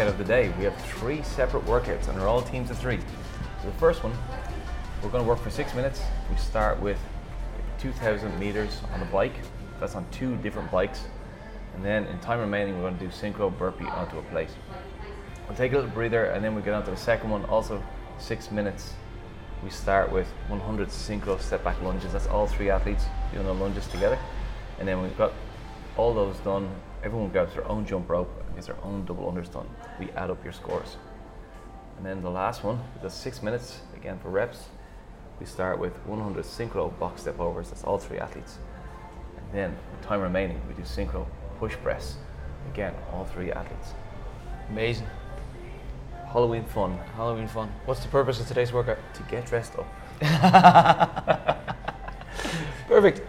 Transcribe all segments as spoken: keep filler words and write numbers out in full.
workout of the day. We have three separate workouts and they're all teams of three. So the first one, we're going to work for six minutes. We start with two thousand meters on the bike. That's on two different bikes. And then in time remaining, we're going to do synchro burpee onto a plate. We'll take a little breather and then we get onto the second one, also six minutes. We start with one hundred synchro step back lunges. That's all three athletes doing the lunges together. And then we've got all those done. Everyone grabs their own jump rope and gets their own double unders done. We add up your scores. And then the last one, that's six minutes, again for reps. We start with one hundred synchro box step overs. That's all three athletes. And then time remaining, we do synchro push press. Again, all three athletes. Amazing. Halloween fun. Halloween fun. What's the purpose of today's workout? To get dressed up. Perfect.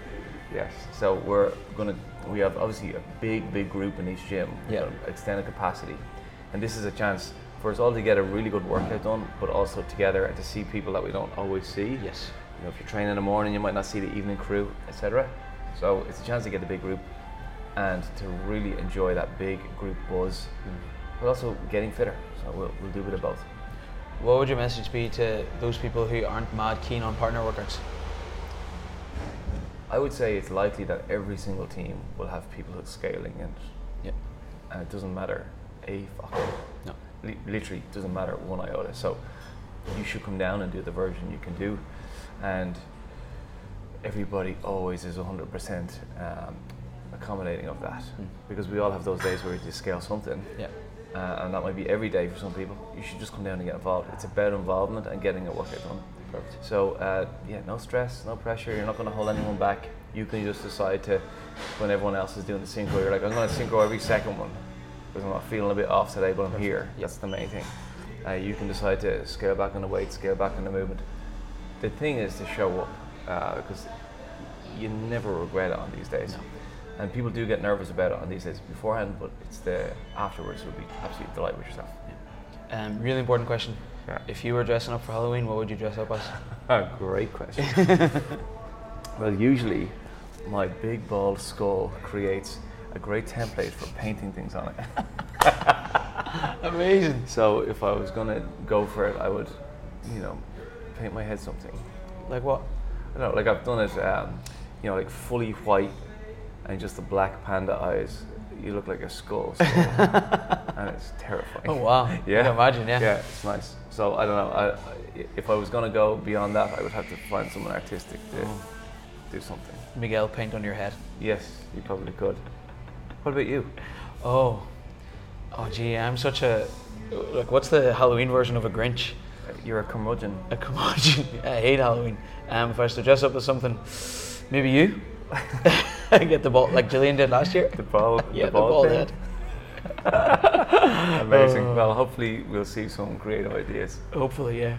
Yes. So we're gonna. We have obviously a big, big group in each gym. Yeah. Extended capacity, and this is a chance for us all to get a really good workout done, but also together and to see people that we don't always see. Yes. You know, if you're training in the morning, you might not see the evening crew, et cetera. So it's a chance to get the big group, and to really enjoy that big group buzz. Mm. We're also getting fitter, so we'll, we'll do a bit of both. What would your message be to those people who aren't mad keen on partner workouts? I would say it's likely that every single team will have people who's scaling in it. Yep. And it doesn't matter a fuck. No. L- literally, it doesn't matter one iota. So you should come down and do the version you can do. And everybody always is one hundred percent um, accommodating of that. Mm. Because we all have those days where you just scale something. Yeah. Uh, and that might be every day for some people. You should just come down and get involved. It's about involvement and getting a workout done. Perfect. So uh, yeah, no stress, no pressure. You're not going to hold anyone back. You can just decide to, when everyone else is doing the synchro, you're like, I'm going to synchro every second one because I'm not feeling a bit off today, but I'm Perfect. Here. Yep. That's the main thing. Uh, you can decide to scale back on the weight, scale back on the movement. The thing is to show up uh, because you never regret it on these days. No. And people do get nervous about it on these days beforehand, but it's the afterwards would be absolute delight with yourself. Yeah. Um, really important question. Yeah. If you were dressing up for Halloween, what would you dress up as? A great question. Well, usually my big bald skull creates a great template for painting things on it. Amazing. So if I was going to go for it, I would, you know, paint my head something. Like what? I don't know, like I've done it, um, you know, like fully white, and just the black panda eyes, you look like a skull. skull. And it's terrifying. Oh wow, yeah. I can imagine, yeah. Yeah, it's nice. So I don't know, I, I, if I was gonna go beyond that, I would have to find someone artistic to oh. do something. Miguel, paint on your head. Yes, you probably could. What about you? Oh, oh gee, I'm such a, like what's the Halloween version of a Grinch? You're a curmudgeon. A curmudgeon, I hate Halloween. Um, if I was to dress up as something, maybe you? Get the ball like Gillian did last year. The ball, yeah, the ball, the ball head. Amazing. Oh. Well, hopefully we'll see some creative ideas. Hopefully, yeah.